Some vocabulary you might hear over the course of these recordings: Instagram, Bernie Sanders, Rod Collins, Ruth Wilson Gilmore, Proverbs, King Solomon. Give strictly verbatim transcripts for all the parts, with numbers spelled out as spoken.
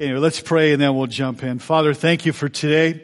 Anyway, let's pray and then we'll jump in. Father, thank you for today.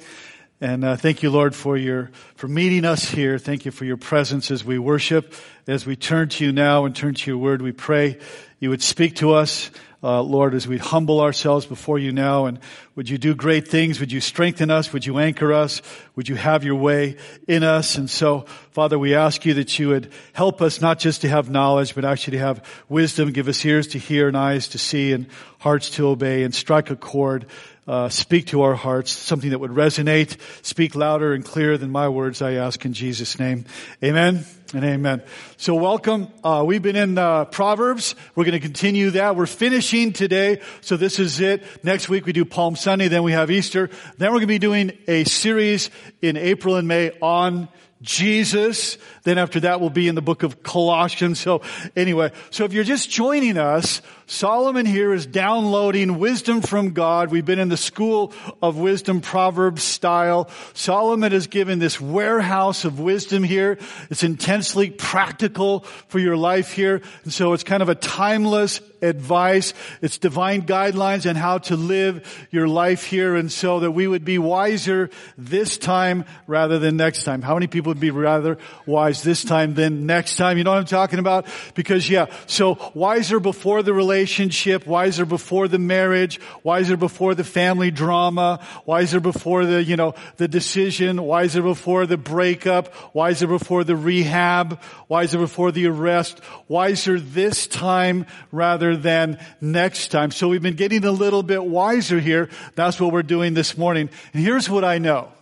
And uh, thank you, Lord, for your, for meeting us here. Thank you for your presence as we worship. As we turn to you now and turn to your word, we pray you would speak to us, uh, Lord, as we humble ourselves before you now. And would you do great things? Would you strengthen us? Would you anchor us? Would you have your way in us? And so, Father, we ask you that you would help us not just to have knowledge, but actually to have wisdom. Give us ears to hear and eyes to see and hearts to obey, and strike a chord. Uh, speak to our hearts, something that would resonate. Speak louder and clearer than my words, I ask in Jesus' name. Amen and amen. So welcome. Uh, we've been in uh, Proverbs. We're going to continue that. We're finishing today, so this is it. Next week we do Palm Sunday, then we have Easter. Then we're going to be doing a series in April and May on Jesus. Then after that we'll be in the book of Colossians. So anyway, so if you're just joining us, Solomon here is downloading wisdom from God. We've been in the school of wisdom, Proverbs style. Solomon has given this warehouse of wisdom here. It's intensely practical for your life here. And so it's kind of a timeless advice. It's divine guidelines on how to live your life here. And so that we would be wiser this time rather than next time. How many people would be rather wise this time than next time? You know what I'm talking about? Because yeah, so wiser before the relationship. Relationship, wiser before the marriage, wiser before the family drama, wiser before the, you know, the decision, wiser before the breakup, wiser before the rehab, wiser before the arrest, wiser this time rather than next time. So we've been getting a little bit wiser here. That's what we're doing this morning. And here's what I know.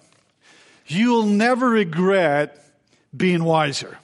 You'll never regret being wiser.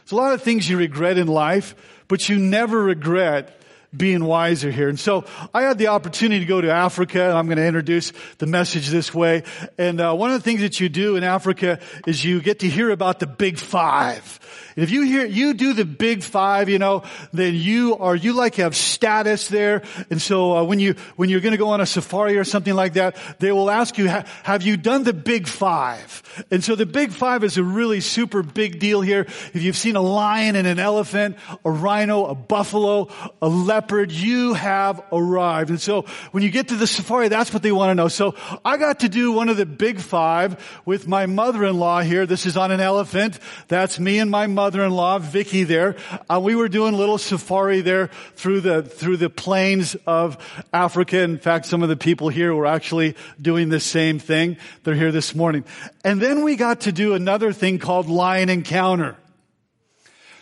There's a lot of things you regret in life, but you never regret being wiser here. And so I had the opportunity to go to Africa, and I'm going to introduce the message this way. And uh, one of the things that you do in Africa is you get to hear about the Big Five. And if you hear, you do the Big Five, you know, then you are, you like have status there. And so uh, when you, when you're going to go on a safari or something like that, they will ask you, have you done the Big Five? And so the Big Five is a really super big deal here. If you've seen a lion and an elephant, a rhino, a buffalo, a leopard, you have arrived. And so when you get to the safari, that's what they want to know. So I got to do one of the Big Five with my mother-in-law here. This is on an elephant. That's me and my mother-in-law, Vicky, there. Uh, we were doing little safari there through the through the plains of Africa. In fact, some of the people here were actually doing the same thing. They're here this morning. And then we got to do another thing called Lion Encounter.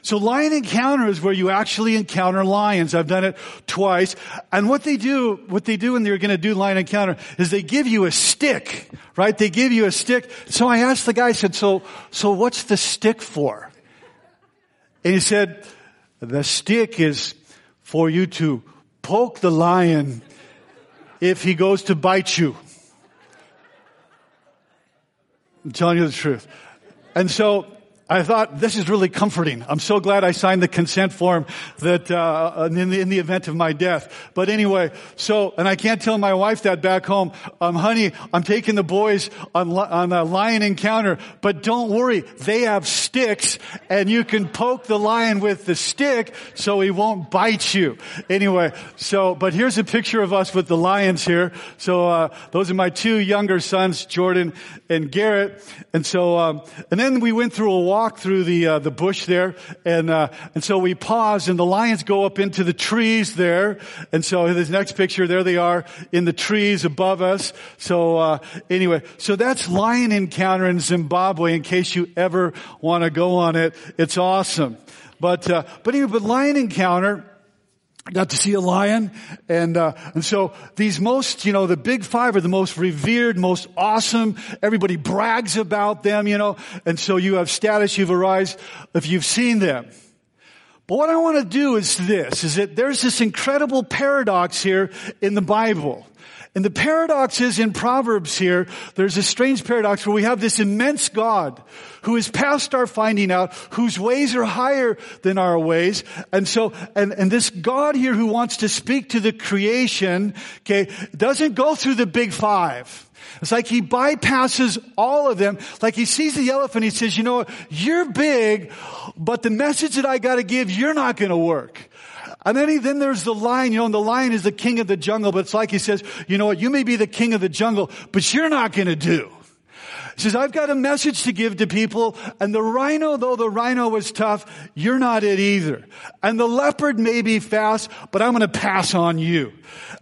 So lion encounter is where you actually encounter lions. I've done it twice. And what they do, what they do when they're going to do lion encounter is they give you a stick, right? They give you a stick. So I asked the guy, I said, so, so what's the stick for? And he said, the stick is for you to poke the lion if he goes to bite you. I'm telling you the truth. And so, I thought, this is really comforting. I'm so glad I signed the consent form that, uh, in the, in the event of my death. But anyway, so, and I can't tell my wife that back home, um, honey, I'm taking the boys on, on a lion encounter, but don't worry, they have sticks and you can poke the lion with the stick so he won't bite you. Anyway, so, but here's a picture of us with the lions here. So, uh, those are my two younger sons, Jordan and Garrett. And so, um, and then we went through a walk. Walk through the uh, the bush there, and uh, and so we pause, and the lions go up into the trees there, and so this next picture, there they are in the trees above us. So uh, anyway, so that's lion encounter in Zimbabwe. In case you ever want to go on it, it's awesome. But uh, but anyway, but lion encounter. I got to see a lion, and uh, and so these most, you know, the Big Five are the most revered, most awesome. Everybody brags about them, you know, and so you have status, you've arrived if you've seen them. But what I want to do is this, is that there's this incredible paradox here in the Bible. And the paradox is in Proverbs here, there's a strange paradox where we have this immense God who is past our finding out, whose ways are higher than our ways. And so, and, and this God here who wants to speak to the creation, okay, doesn't go through the Big Five. It's like he bypasses all of them. Like he sees the elephant, he says, you know what, you're big, but the message that I gotta give, you're not gonna work. And then he, then there's the lion, you know, and the lion is the king of the jungle, but it's like he says, you know what, you may be the king of the jungle, but you're not going to do. He says, I've got a message to give to people, and the rhino, though the rhino was tough, you're not it either. And the leopard may be fast, but I'm going to pass on you.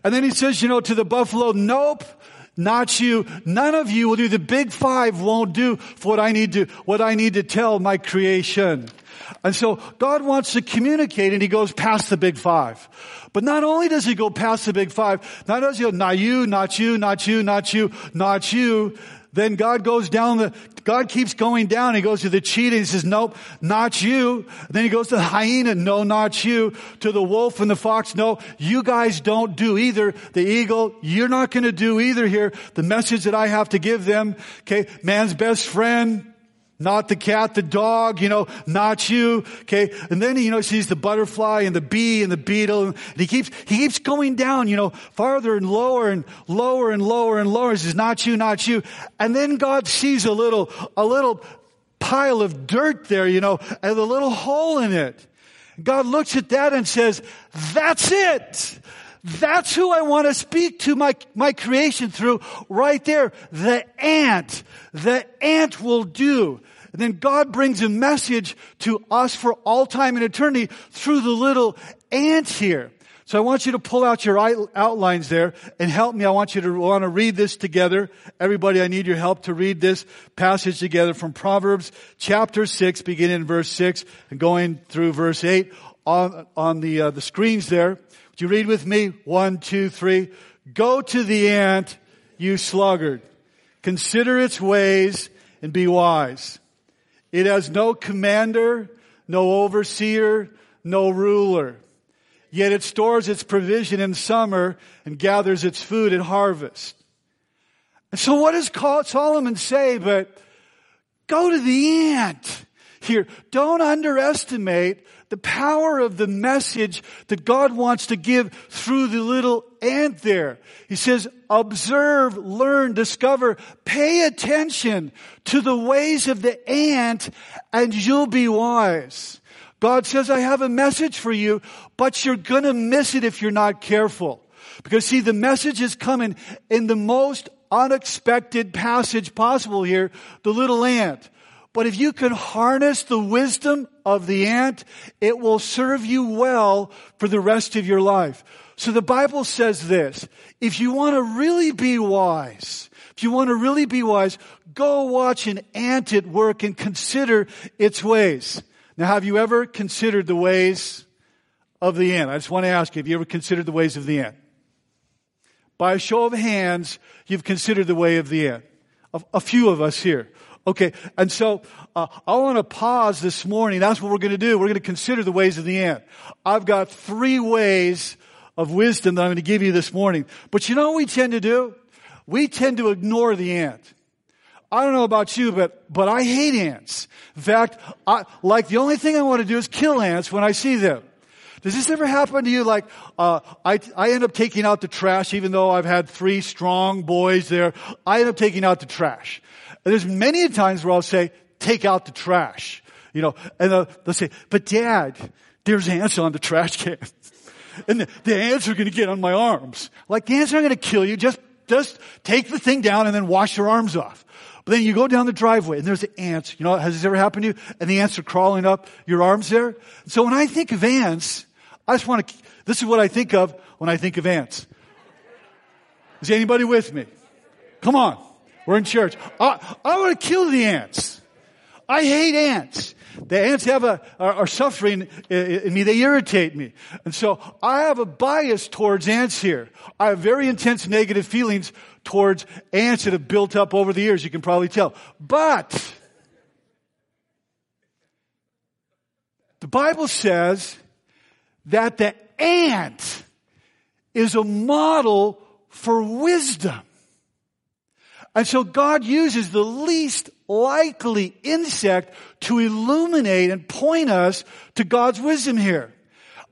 And then he says, you know, to the buffalo, nope, not you. None of you will do. The big five won't do for what I need to, what I need to tell my creation. And so God wants to communicate, and he goes past the big five. But not only does he go past the big five, not does he go, not you, not you, not you, not you, not you. Then God goes down the, God keeps going down. He goes to the cheetah. He says, nope, not you. And then he goes to the hyena. No, not you. To the wolf and the fox. No, you guys don't do either. The eagle, you're not going to do either here. The message that I have to give them. Okay. Man's best friend. Not the cat, the dog, you know, not you. Okay. And then, you know, he sees the butterfly and the bee and the beetle. And he keeps, he keeps going down, you know, farther and lower and lower and lower and lower. He says, not you, not you. And then God sees a little, a little pile of dirt there, you know, and a little hole in it. God looks at that and says, that's it. That's who I want to speak to my, my creation through right there. The ant. The ant will do. And then God brings a message to us for all time and eternity through the little ant here. So I want you to pull out your outlines there and help me. I want you to want to read this together. Everybody, I need your help to read this passage together from Proverbs chapter six, beginning in verse six and going through verse eight on, on the, uh, the screens there. Do you read with me? One, two, three. Go to the ant, you sluggard. Consider its ways and be wise. It has no commander, no overseer, no ruler. Yet it stores its provision in summer and gathers its food at harvest. And so what does Solomon say? But go to the ant here. Don't underestimate the power of the message that God wants to give through the little ant there. He says, observe, learn, discover, pay attention to the ways of the ant and you'll be wise. God says, I have a message for you, but you're going to miss it if you're not careful. Because see, the message is coming in the most unexpected passage possible here, the little ant. But if you can harness the wisdom of the ant, it will serve you well for the rest of your life. So the Bible says this, if you want to really be wise, if you want to really be wise, go watch an ant at work and consider its ways. Now, have you ever considered the ways of the ant? I just want to ask you, have you ever considered the ways of the ant? By a show of hands, you've considered the way of the ant. A, a few of us here. Okay, and so uh, I want to pause this morning. That's what we're going to do. We're going to consider the ways of the ant. I've got three ways of wisdom that I'm going to give you this morning. But you know what we tend to do? We tend to ignore the ant. I don't know about you, but but I hate ants. In fact, I, like the only thing I want to do is kill ants when I see them. Does this ever happen to you? Like, uh, I, I end up taking out the trash, even though I've had three strong boys there. I end up taking out the trash. And there's many times where I'll say, take out the trash. You know, and they'll, they'll say, but Dad, there's ants on the trash can. And the, the ants are going to get on my arms. Like, the ants aren't going to kill you. Just, just take the thing down and then wash your arms off. But then you go down the driveway and there's the ants. You know, has this ever happened to you? And the ants are crawling up your arms there. So when I think of ants, I just want to, this is what I think of when I think of ants. Is anybody with me? Come on. We're in church. I, I want to kill the ants. I hate ants. The ants have a, are, are suffering in me. They irritate me. And so I have a bias towards ants here. I have very intense negative feelings towards ants that have built up over the years. You can probably tell. But the Bible says that the ant is a model for wisdom. And so God uses the least likely insect to illuminate and point us to God's wisdom here.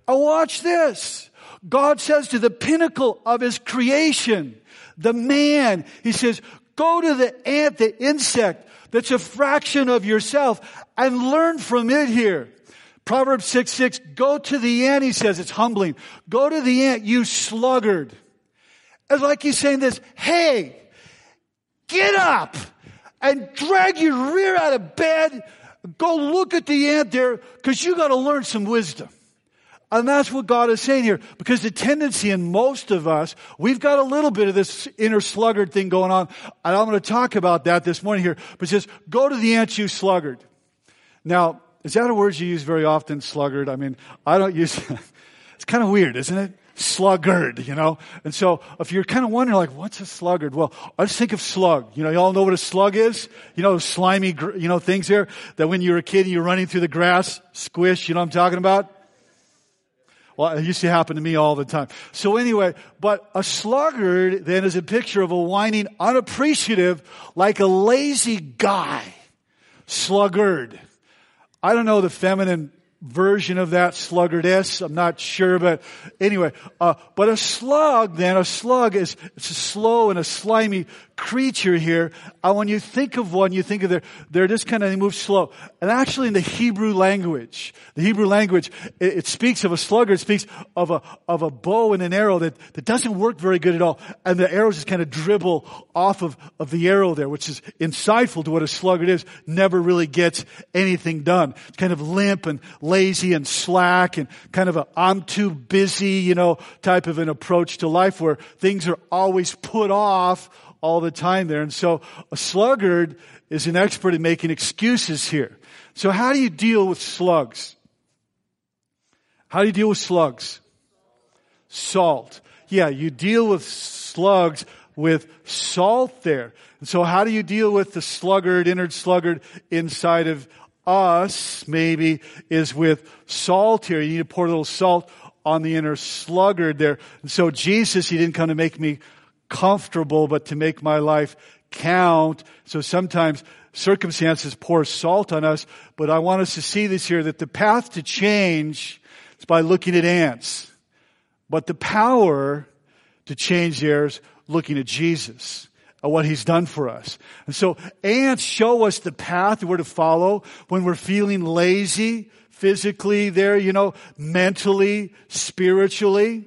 Oh, watch this. God says to the pinnacle of his creation, the man, he says, go to the ant, the insect that's a fraction of yourself, and learn from it here. Proverbs six six, go to the end, he says. It's humbling. Go to the end, you sluggard. It's like he's saying this, hey, get up and drag your rear out of bed. Go look at the ant there, because you got to learn some wisdom. And that's what God is saying here. Because the tendency in most of us, we've got a little bit of this inner sluggard thing going on. And I'm going to talk about that this morning here. But it says, go to the ant, you sluggard. Now, is that a word you use very often, sluggard? I mean, I don't use it. It's kind of weird, isn't it? Sluggard, you know. And so if you're kind of wondering, like, what's a sluggard? Well, I just think of slug. You know, you all know what a slug is? You know, slimy, you know, things there that when you were a kid, you're running through the grass, squish, you know what I'm talking about? Well, it used to happen to me all the time. So anyway, but a sluggard then is a picture of a whining, unappreciative, like a lazy guy. Sluggard. I don't know the feminine version of that, sluggardess. I'm not sure, but anyway. Uh, but a slug then, a slug is it's a slow and a slimy creature here. And when you think of one, you think of their, they're just kind of, they move slow. And actually in the Hebrew language, the Hebrew language, it, it speaks of a sluggard, it speaks of a, of a bow and an arrow that, that doesn't work very good at all. And the arrows just kind of dribble off of, of the arrow there, which is insightful to what a sluggard is. Never really gets anything done. It's kind of limp and lazy and slack and kind of a I'm too busy, you know, type of an approach to life where things are always put off all the time there. And so a sluggard is an expert in making excuses here. So how do you deal with slugs? How do you deal with slugs? Salt. Yeah, you deal with slugs with salt there. And so how do you deal with the sluggard, inner sluggard inside of us, maybe, is with salt here. You need to pour a little salt on the inner sluggard there. And so Jesus, he didn't come to make me comfortable, but to make my life count. So sometimes circumstances pour salt on us, but I want us to see this here, that the path to change is by looking at ants. But the power to change there is looking at Jesus. What he's done for us. And so ants show us the path we're to follow when we're feeling lazy, physically there, you know, mentally, spiritually.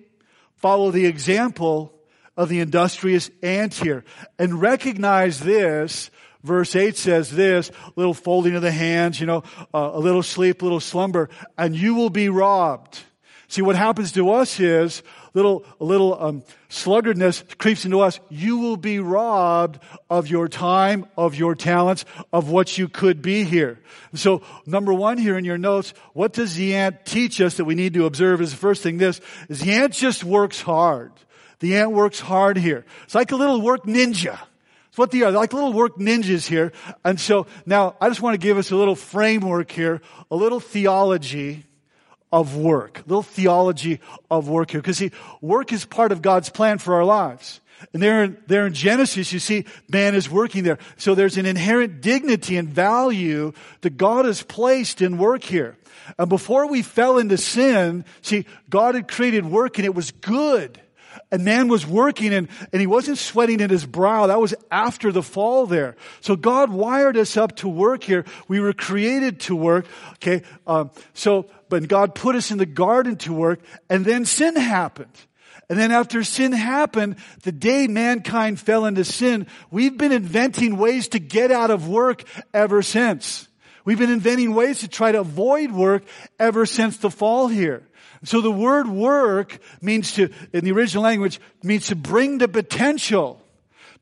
Follow the example of the industrious ant here. And recognize this, verse eight says this, little folding of the hands, you know, uh, a little sleep, little slumber, and you will be robbed. See, what happens to us is little, little um, sluggardness creeps into us. You will be robbed of your time, of your talents, of what you could be here. And so, number one here in your notes, what does the ant teach us that we need to observe? Is the first thing this is the ant just works hard. The ant works hard here. It's like a little work ninja. What they are, they're like little work ninjas here. And so now I just want to give us a little framework here, a little theology of work, little theology of work here. Because see, work is part of God's plan for our lives. And there in, there in Genesis, you see, man is working there. So there's an inherent dignity and value that God has placed in work here. And before we fell into sin, see, God had created work and it was good. And man was working and, and he wasn't sweating in his brow. That was after the fall there. So God wired us up to work here. We were created to work. Okay. Um, so, but God put us in the garden to work, and then sin happened. And then after sin happened, the day mankind fell into sin, we've been inventing ways to get out of work ever since. We've been inventing ways to try to avoid work ever since the fall here. So the word work means to, in the original language, means to bring the potential,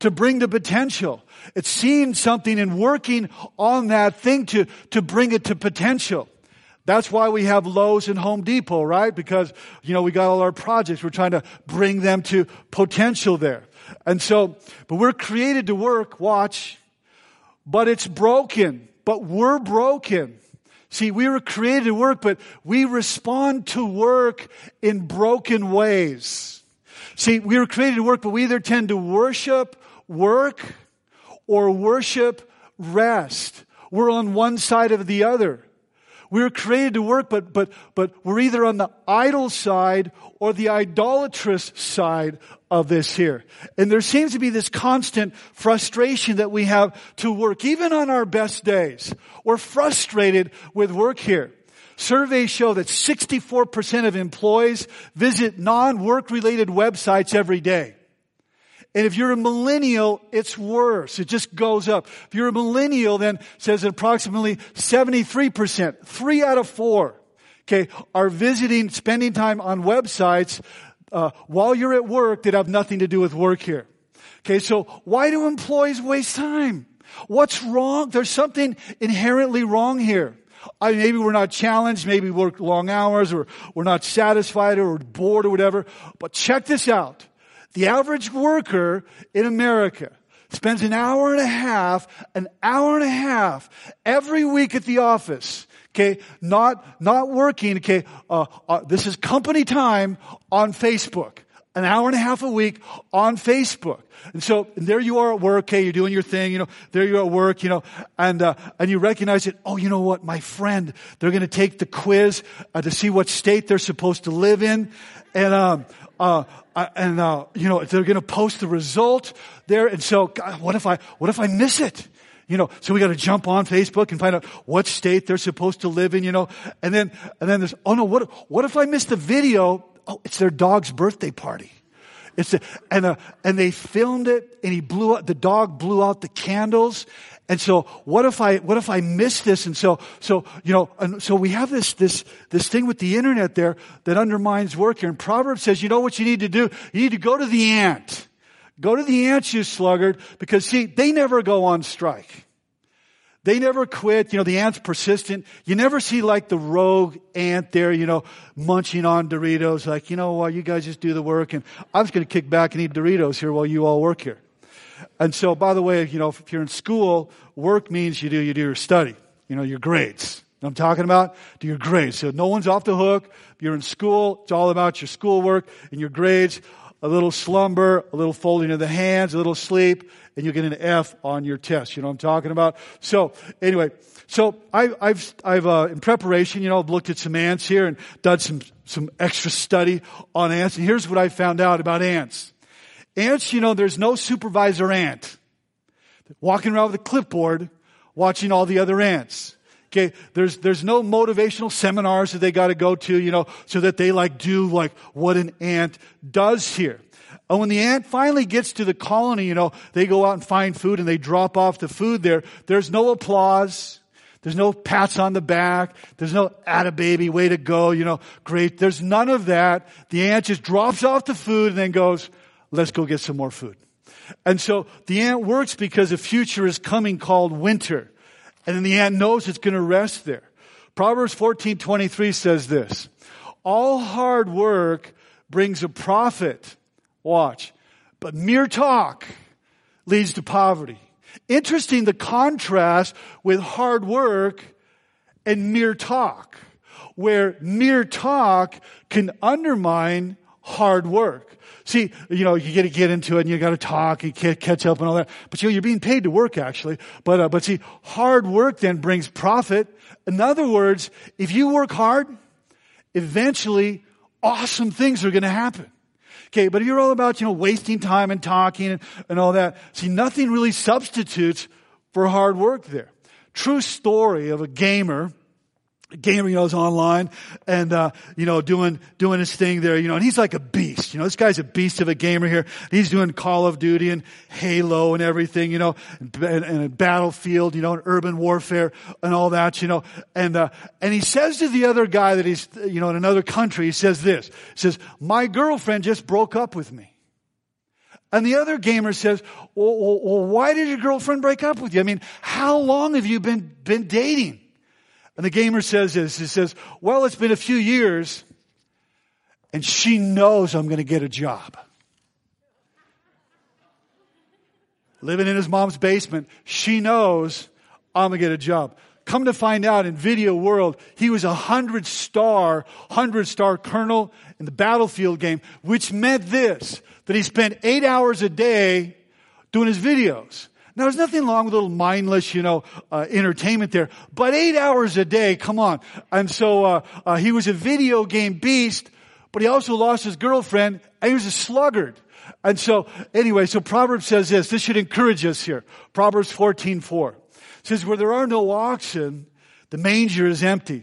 to bring the potential. It's seeing something and working on that thing to, to bring it to potential. That's why we have Lowe's and Home Depot, right? Because, you know, we got all our projects. We're trying to bring them to potential there. And so, but we're created to work, watch, but it's broken, but we're broken. See, we were created to work, but we respond to work in broken ways. See, we were created to work, but we either tend to worship work or worship rest. We're on one side of the other. We were created to work, but but but we're either on the idle side or the idolatrous side of this here. And there seems to be this constant frustration that we have to work. Even on our best days, we're frustrated with work here. Surveys show that sixty-four percent of employees visit non-work related websites every day. And if you're a millennial, it's worse. It just goes up. If you're a millennial, then it says that approximately seventy-three percent, three out of four, okay, are visiting, spending time on websites uh, while you're at work that have nothing to do with work here. Okay, so why do employees waste time? What's wrong? There's something inherently wrong here. I mean, maybe we're not challenged, maybe we work long hours, or we're not satisfied, or we're bored, or whatever. But check this out. The average worker in America spends an hour and a half, an hour and a half every week at the office, okay? Not, not working, okay? Uh, uh, this is company time on Facebook. An hour and a half a week on Facebook. And so and there you are at work, okay, you're doing your thing, you know, there you're at work, you know, and, uh, and you recognize it. Oh, you know what, my friend, they're going to take the quiz uh, to see what state they're supposed to live in. And, um, uh, and, uh, you know, they're going to post the result there. And so, God, what if I, what if I miss it? You know, so we got to jump on Facebook and find out what state they're supposed to live in, you know, and then, and then there's, oh no, what, what if I miss the video? Oh, it's their dog's birthday party. It's a, and uh, and they filmed it, and he blew out the dog blew out the candles. And so, what if I what if I miss this? And so, so you know, and so we have this this this thing with the internet there that undermines work here. And Proverbs says, you know what you need to do? You need to go to the ant, go to the ants, you sluggard, because see, they never go on strike. They never quit. You know, the ant's persistent. You never see like the rogue ant there, you know, munching on Doritos. Like, you know what, well, you guys just do the work and I'm just going to kick back and eat Doritos here while you all work here. And so, by the way, you know, if you're in school, work means you do, you do your study, you know, your grades. You know what I'm talking about? Do your grades. So no one's off the hook. If you're in school, it's all about your schoolwork and your grades. A little slumber, a little folding of the hands, a little sleep, and you'll get an F on your test. You know what I'm talking about? So anyway, so I, I've, I've uh, in preparation, you know, I've looked at some ants here and done some, some extra study on ants. And here's what I found out about ants. Ants, you know, there's no supervisor ant. They're walking around with a clipboard watching all the other ants. Okay, there's, there's no motivational seminars that they gotta go to, you know, so that they like do like what an ant does here. And when the ant finally gets to the colony, you know, they go out and find food and they drop off the food there. There's no applause. There's no pats on the back. There's no atta baby, way to go, you know, great. There's none of that. The ant just drops off the food and then goes, let's go get some more food. And so the ant works because a future is coming called winter. And then the ant knows it's going to rest there. Proverbs fourteen twenty-three says this. All hard work brings a profit. Watch. But mere talk leads to poverty. Interesting, the contrast with hard work and mere talk, where mere talk can undermine hard work. See, you know, you get to get into it and you got to talk, you can't catch up and all that. But you know, you're being paid to work actually. But, uh, but see, hard work then brings profit. In other words, if you work hard, eventually awesome things are going to happen. Okay, but if you're all about, you know, wasting time and talking and, and all that, see, nothing really substitutes for hard work there. True story of a gamer. Gamer, you know, is online and, uh, you know, doing, doing his thing there, you know, and he's like a beast, you know, this guy's a beast of a gamer here. He's doing Call of Duty and Halo and everything, you know, and, and a Battlefield, you know, and urban warfare and all that, you know, and, uh, and he says to the other guy that he's, you know, in another country, he says this, he says, my girlfriend just broke up with me. And the other gamer says, well, well, well why did your girlfriend break up with you? I mean, how long have you been, been dating? And the gamer says this, he says, well, it's been a few years and she knows I'm going to get a job. Living in his mom's basement, she knows I'm going to get a job. Come to find out in video world, he was a hundred star, hundred star colonel in the Battlefield game, which meant this, that he spent eight hours a day doing his videos. Now, there's nothing wrong with a little mindless, you know, uh, entertainment there. But eight hours a day, come on. And so uh, uh he was a video game beast, but he also lost his girlfriend, and he was a sluggard. And so, anyway, so Proverbs says this. This should encourage us here. Proverbs fourteen four says, where there are no oxen, the manger is empty.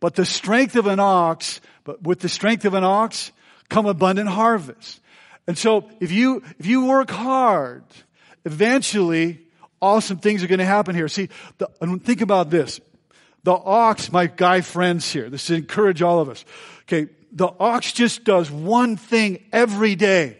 But the strength of an ox, but with the strength of an ox come abundant harvest. And so if you, if you work hard, eventually awesome things are going to happen here. See, the, and think about this. The ox, my guy friends here, this is to encourage all of us. Okay, the ox just does one thing every day.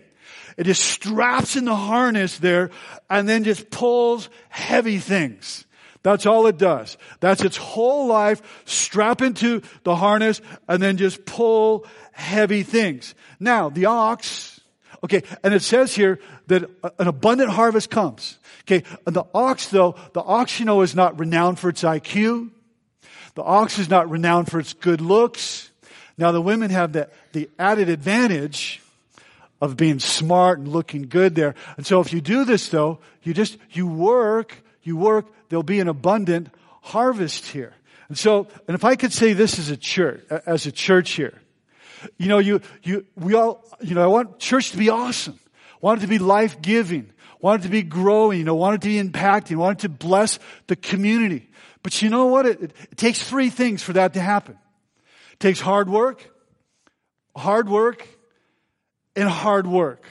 It just straps in the harness there and then just pulls heavy things. That's all it does. That's its whole life, strap into the harness and then just pull heavy things. Now, the ox, okay, and it says here that an abundant harvest comes. Okay, and the ox though, the ox, you know, is not renowned for its I Q. The ox is not renowned for its good looks. Now, the women have the, the added advantage of being smart and looking good there. And so if you do this though, you just, you work, you work, there'll be an abundant harvest here. And so, and if I could say this as a church, as a church here, you know, you, you, we all, you know, I want church to be awesome. I want it to be life-giving. I want it to be growing, you know, I want it to be impacting. I want it to bless the community. But you know what? It, it, it takes three things for that to happen. It takes hard work, hard work, and hard work.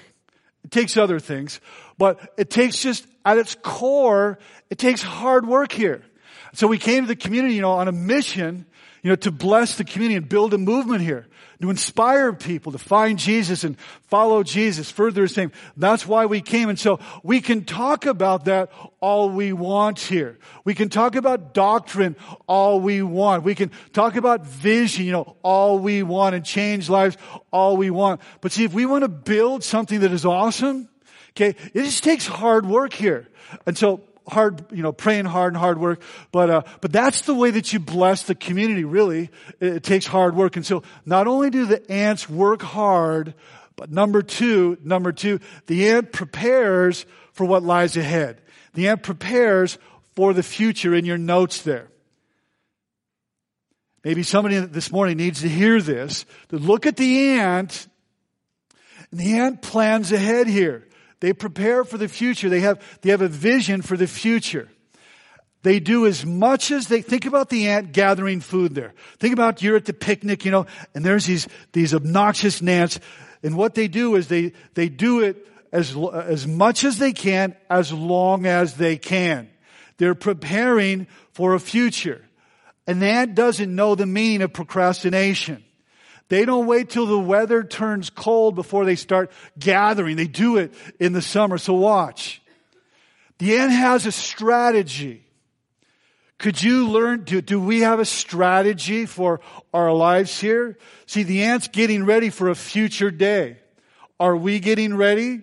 It takes other things, but it takes just at its core, it takes hard work here. So we came to the community, you know, on a mission, you know, to bless the community and build a movement here, to inspire people to find Jesus and follow Jesus, further his name. That's why we came. And so we can talk about that all we want here. We can talk about doctrine all we want. We can talk about vision, you know, all we want, and change lives all we want. But see, if we want to build something that is awesome, okay, it just takes hard work here. And so hard, you know, praying hard and hard work. But, uh, but that's the way that you bless the community, really. It, it takes hard work. And so not only do the ants work hard, but number two, number two, the ant prepares for what lies ahead. The ant prepares for the future in your notes there. Maybe somebody this morning needs to hear this, to look at the ant, and the ant plans ahead here. They prepare for the future. They have, they have a vision for the future. They do as much as they, think about the ant gathering food there. Think about you're at the picnic, you know, and there's these, these obnoxious gnats. And what they do is they, they do it as, as much as they can, as long as they can. They're preparing for a future. An ant doesn't know the meaning of procrastination. They don't wait till the weather turns cold before they start gathering. They do it in the summer. So watch. The ant has a strategy. Could you learn, do, do we have a strategy for our lives here? See, the ant's getting ready for a future day. Are we getting ready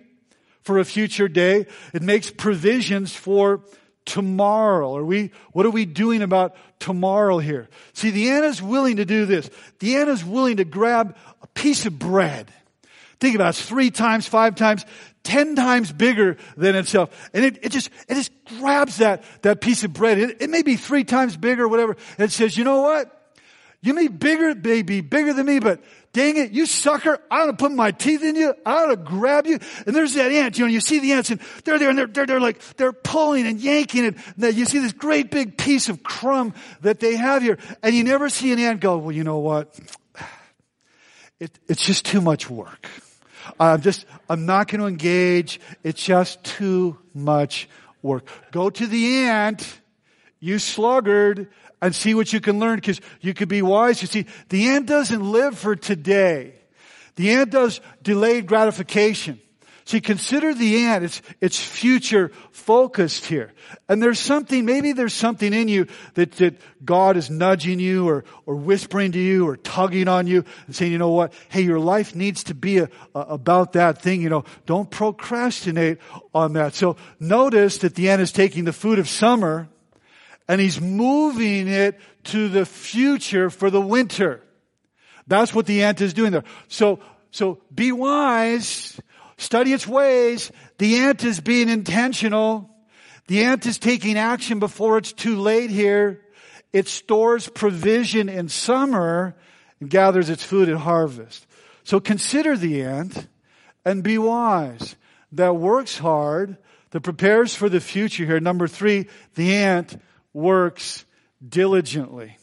for a future day? It makes provisions for tomorrow. Are we, what are we doing about tomorrow here? See, the ant is willing to do this. The ant is willing to grab a piece of bread. Think about it. It's three times, five times, ten times bigger than itself. And it, it just, it just grabs that, that piece of bread. It, it may be three times bigger or whatever. And it says, you know what? You may be bigger, baby, bigger than me, but dang it, you sucker, I ought to put my teeth in you, I ought to grab you. And there's that ant, you know, you see the ants, and they're there, and they're, they're, they're like, they're pulling and yanking, and you see this great big piece of crumb that they have here, and you never see an ant go, well, you know what, it, it's just too much work. I'm just, I'm not going to engage, it's just too much work. Go to the ant, you sluggard, and see what you can learn, because you could be wise. You see, the ant doesn't live for today. The ant does delayed gratification. See, consider the ant. It's, it's future focused here. And there's something, maybe there's something in you that, that God is nudging you or, or whispering to you or tugging on you and saying, you know what? Hey, your life needs to be a, a, about that thing. You know, don't procrastinate on that. So notice that the ant is taking the food of summer, and he's moving it to the future for the winter. That's what the ant is doing there. So, so be wise. Study its ways. The ant is being intentional. The ant is taking action before it's too late here. It stores provision in summer and gathers its food at harvest. So consider the ant and be wise. That works hard. That prepares for the future here. Number three, the ant works diligently.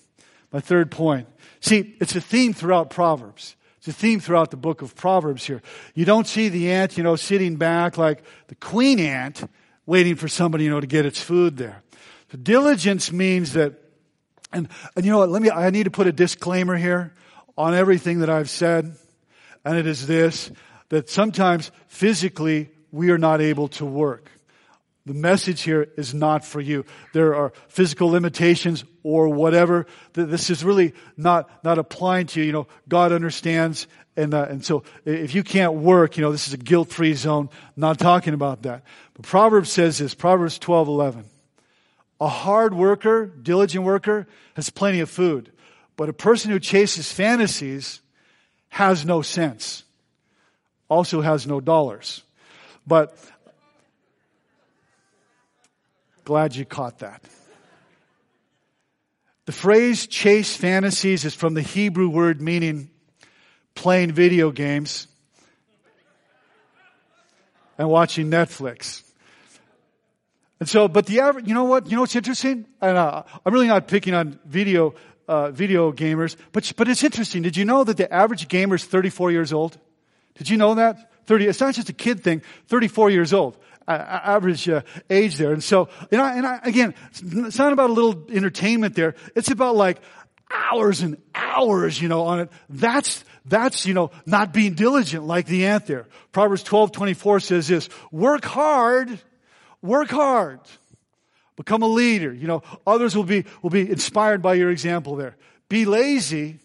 My third point. See, it's a theme throughout Proverbs. It's a theme throughout the book of Proverbs here. You don't see the ant, you know, sitting back like the queen ant waiting for somebody, you know, to get its food there. So diligence means that, and, and you know what, let me, I need to put a disclaimer here on everything that I've said, and it is this, that sometimes physically we are not able to work. The message here is not for you. There are physical limitations or whatever. This is really not, not applying to you. You know, God understands. And, uh, and so if you can't work, you know, this is a guilt-free zone. I'm not talking about that. But Proverbs says this, Proverbs twelve eleven. A hard worker, diligent worker, has plenty of food. But a person who chases fantasies has no sense. Also has no dollars. But... glad you caught that. The phrase chase fantasies is from the Hebrew word meaning playing video games and watching Netflix. And so, but the average, you know what, you know what's interesting? And uh, I'm really not picking on video, uh, video gamers, but, but it's interesting. Did you know that the average gamer is thirty-four years old? Did you know that? thirty, it's not just a kid thing, thirty-four years old. Average uh, age there. And so, and I, and I, again, it's not about a little entertainment there. It's about like hours and hours, you know, on it. That's, that's, you know, not being diligent like the ant there. Proverbs twelve twenty-four says this, work hard, work hard, become a leader. You know, others will be, will be inspired by your example there. Be lazy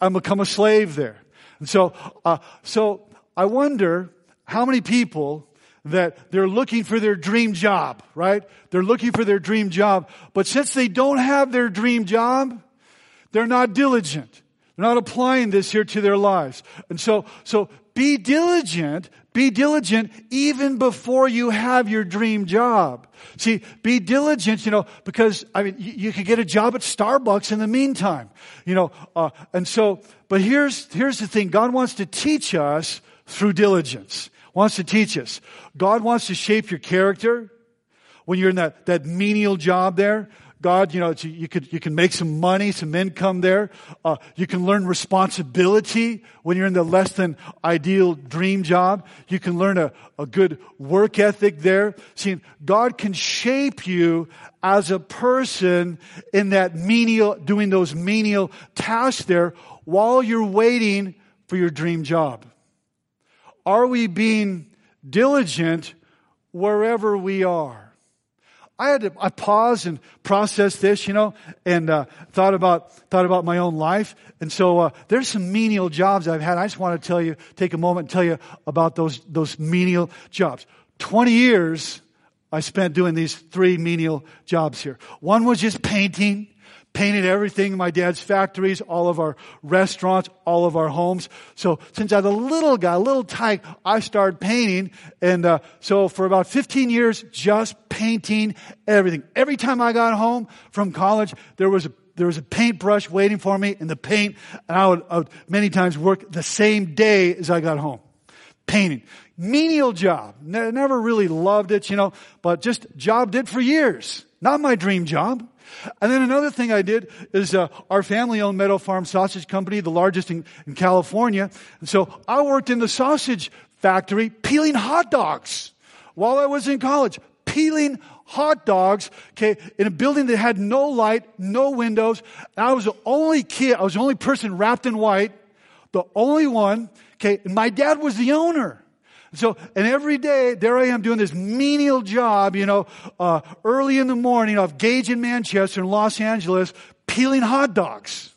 and become a slave there. And so, uh, so I wonder how many people that they're looking for their dream job, right? They're looking for their dream job. But since they don't have their dream job, they're not diligent. They're not applying this here to their lives. And so, so be diligent, be diligent even before you have your dream job. See, be diligent, you know, because, I mean, you, you could get a job at Starbucks in the meantime, you know. Uh, and so, but here's, here's the thing. God wants to teach us through diligence. Wants to teach us. God wants to shape your character when you're in that, that menial job there. God, you know, you could, you can make some money, some income there. Uh, you can learn responsibility when you're in the less than ideal dream job. You can learn a, a good work ethic there. See, God can shape you as a person in that menial, doing those menial tasks there while you're waiting for your dream job. Are we being diligent wherever we are? I had to I paused and processed this, you know, and uh, thought about thought about my own life. And so uh, there's some menial jobs I've had. I just want to tell you, take a moment and tell you about those those menial jobs. Twenty years I spent doing these three menial jobs here. One was just painting. Painted everything in my dad's factories, all of our restaurants, all of our homes. So since I was a little guy, a little tyke, I started painting. And uh, so for about fifteen years, just painting everything. Every time I got home from college, there was a there was a paintbrush waiting for me in the paint. And I would, I would many times work the same day as I got home. Painting. Menial job. Ne- never really loved it, you know, but just jobbed it for years. Not my dream job. And then another thing I did is uh, our family-owned Meadow Farm Sausage Company, the largest in, in California. And so I worked in the sausage factory peeling hot dogs while I was in college. Peeling hot dogs, okay, in a building that had no light, no windows. And I was the only kid, I was the only person wrapped in white, the only one, okay, and my dad was the owner. So, and every day, there I am doing this menial job, you know, uh, early in the morning off Gage in Manchester in Los Angeles, peeling hot dogs.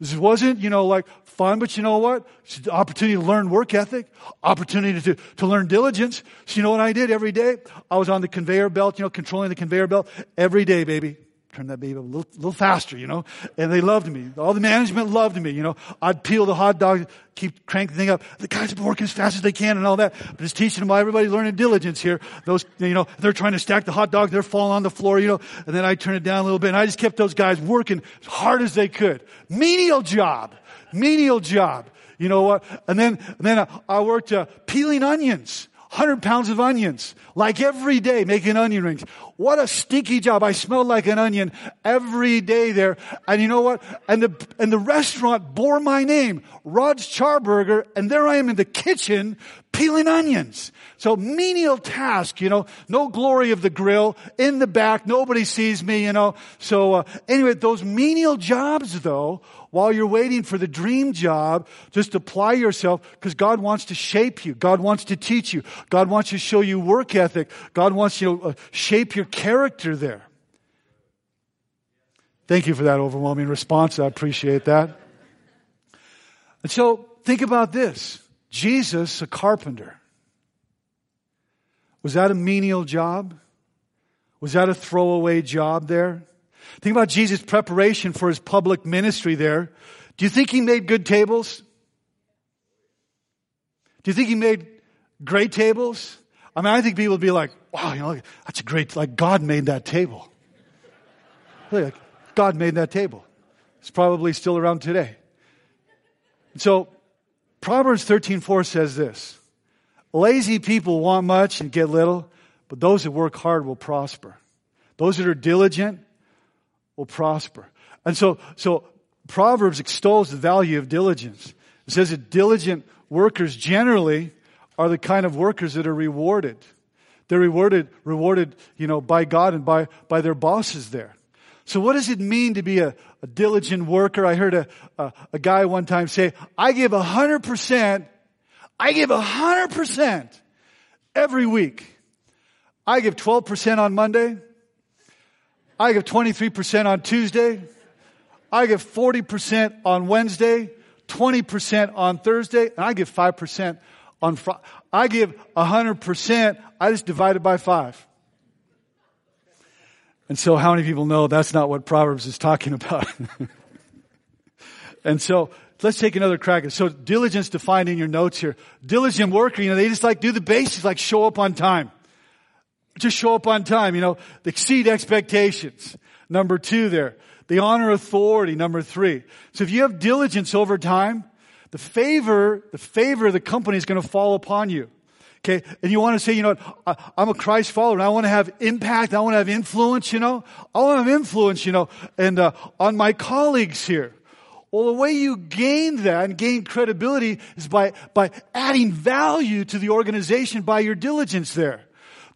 This wasn't, you know, like fun, but you know what? It's an opportunity to learn work ethic, opportunity to, to learn diligence. So you know what I did every day? I was on the conveyor belt, you know, controlling the conveyor belt every day, baby. Turn that baby a little, little faster, you know. And they loved me. All the management loved me, you know. I'd peel the hot dog, keep cranking the thing up. The guys have been working as fast as they can and all that. But it's teaching them why everybody's learning diligence here. Those, you know, they're trying to stack the hot dog. They're falling on the floor, you know. And then I turn it down a little bit. And I just kept those guys working as hard as they could. Menial job. Menial job. You know what? And then, and then I, I worked uh, peeling onions. one hundred pounds of onions, like every day making onion rings. What a stinky job. I smelled like an onion every day there. And you know what? And the and the restaurant bore my name, Rod's Charburger, and there I am in the kitchen peeling onions. So menial task, you know, no glory of the grill, in the back, nobody sees me, you know. So uh, anyway, those menial jobs though, while you're waiting for the dream job, just apply yourself because God wants to shape you. God wants to teach you. God wants to show you work ethic. God wants you to shape your character there. Thank you for that overwhelming response. I appreciate that. And so think about this. Jesus, a carpenter. Was that a menial job? Was that a throwaway job there? Think about Jesus' preparation for his public ministry there. Do you think he made good tables? Do you think he made great tables? I mean, I think people would be like, wow, you know, that's a great, like God made that table. Like, God made that table. It's probably still around today. So Proverbs thirteen four says this, lazy people want much and get little, but those that work hard will prosper. Those that are diligent will prosper. And so, so Proverbs extols the value of diligence. It says that diligent workers generally are the kind of workers that are rewarded. They're rewarded, rewarded, you know, by God and by, by their bosses there. So what does it mean to be a, a diligent worker? I heard a, a, a guy one time say, I give a hundred percent, I give a hundred percent every week. I give twelve percent on Monday. I give twenty-three percent on Tuesday. I give forty percent on Wednesday, twenty percent on Thursday, and I give five percent on Friday. I give one hundred percent. I just divide it by five. And so how many people know that's not what Proverbs is talking about? And so let's take another crack. So diligence defined in your notes here. Diligent worker, you know, they just like do the basics, like show up on time. Just show up on time, you know, exceed expectations. Number two there. They honor authority, number three. So if you have diligence over time, the favor, the favor of the company is going to fall upon you. Okay. And you want to say, you know, I'm a Christ follower and I want to have impact. I want to have influence, you know, I want to have influence, you know, and, uh, on my colleagues here. Well, the way you gain that and gain credibility is by, by adding value to the organization by your diligence there.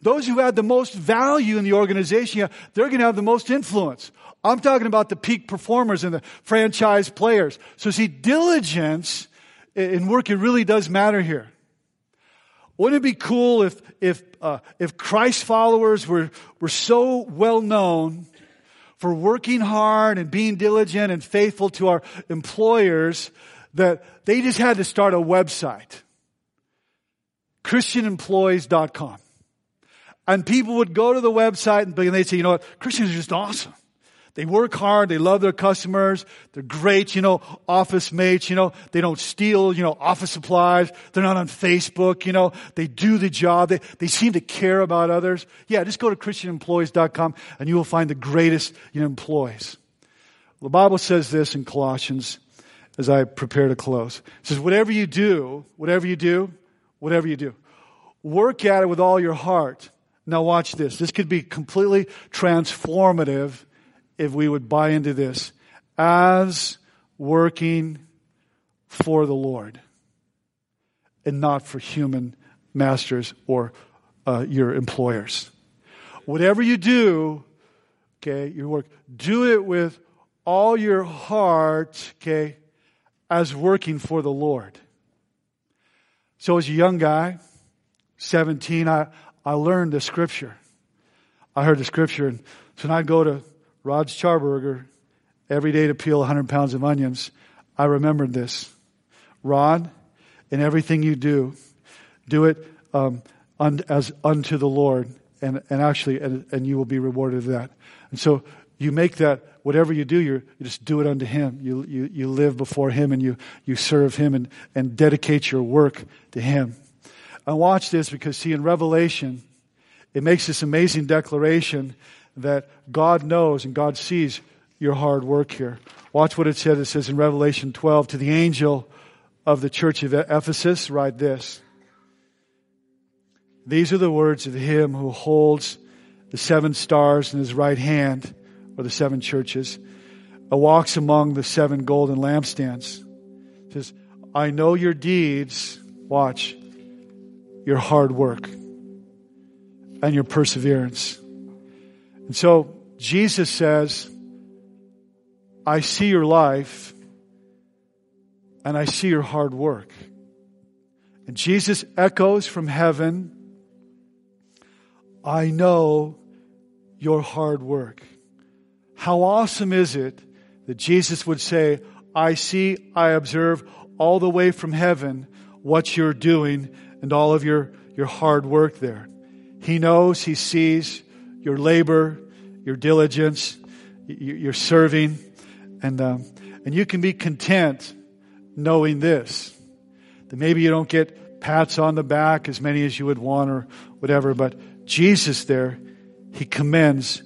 Those who add the most value in the organization, they're going to have the most influence. I'm talking about the peak performers and the franchise players. So see, diligence in work, it really does matter here. Wouldn't it be cool if if uh, if Christ followers were were so well known for working hard and being diligent and faithful to our employers that they just had to start a website, Christian employees dot com. And people would go to the website and they'd say, you know what, Christians are just awesome. They work hard. They love their customers. They're great, you know, office mates, you know. They don't steal, you know, office supplies. They're not on Facebook, you know. They do the job. They, they seem to care about others. Yeah, just go to Christian employees dot com and you will find the greatest, you know, employees. The Bible says this in Colossians as I prepare to close. It says, whatever you do, whatever you do, whatever you do, work at it with all your heart. Now watch this. This could be completely transformative if we would buy into this. As working for the Lord and not for human masters or uh, your employers. Whatever you do, okay, your work, do it with all your heart, okay, as working for the Lord. So as a young guy, seventeen, I... I learned the scripture. I heard the scripture. And so when I go to Rod's Charburger every day to peel one hundred pounds of onions, I remembered this. Rod, in everything you do, do it um, un, as unto the Lord. And, and actually, and, and you will be rewarded for that. And so you make that, whatever you do, you're, you just do it unto Him. You, you, you live before Him and you, you serve Him and, and dedicate your work to Him. And watch this because, see, in Revelation, it makes this amazing declaration that God knows and God sees your hard work here. Watch what it says. It says in Revelation twelve, to the angel of the church of Ephesus, write this. These are the words of him who holds the seven stars in his right hand, or the seven churches, and walks among the seven golden lampstands. It says, I know your deeds, watch, your hard work and your perseverance. And so Jesus says, I see your life and I see your hard work. And Jesus echoes from heaven, I know your hard work. How awesome is it that Jesus would say, I see, I observe all the way from heaven what you're doing and all of your, your hard work there. He knows, he sees your labor, your diligence, your serving. And um, and you can be content knowing this. That maybe you don't get pats on the back, as many as you would want or whatever, but Jesus there, he commends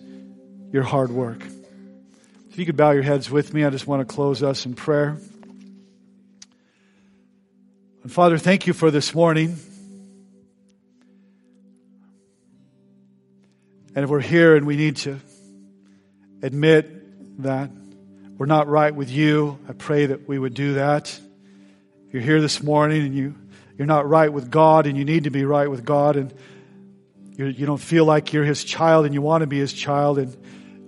your hard work. If you could bow your heads with me, I just want to close us in prayer. And Father, thank you for this morning. And if we're here and we need to admit that we're not right with you, I pray that we would do that. If you're here this morning and you, you're not right with God and you need to be right with God, and you're, you don't feel like you're his child and you want to be his child and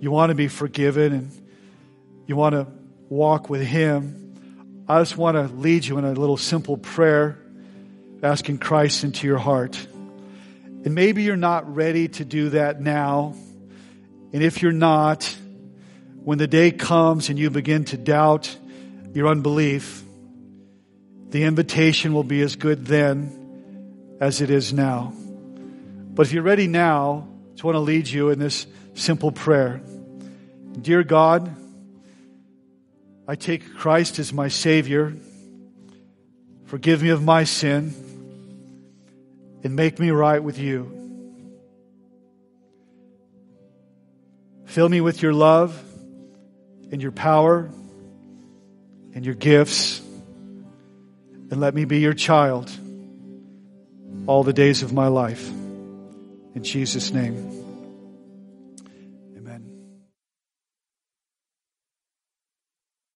you want to be forgiven and you want to walk with him, I just want to lead you in a little simple prayer asking Christ into your heart. And maybe you're not ready to do that now. And if you're not, when the day comes and you begin to doubt your unbelief, the invitation will be as good then as it is now. But if you're ready now, I just want to lead you in this simple prayer. Dear God, I take Christ as my Savior. Forgive me of my sin and make me right with you. Fill me with your love and your power and your gifts, and let me be your child all the days of my life. In Jesus' name.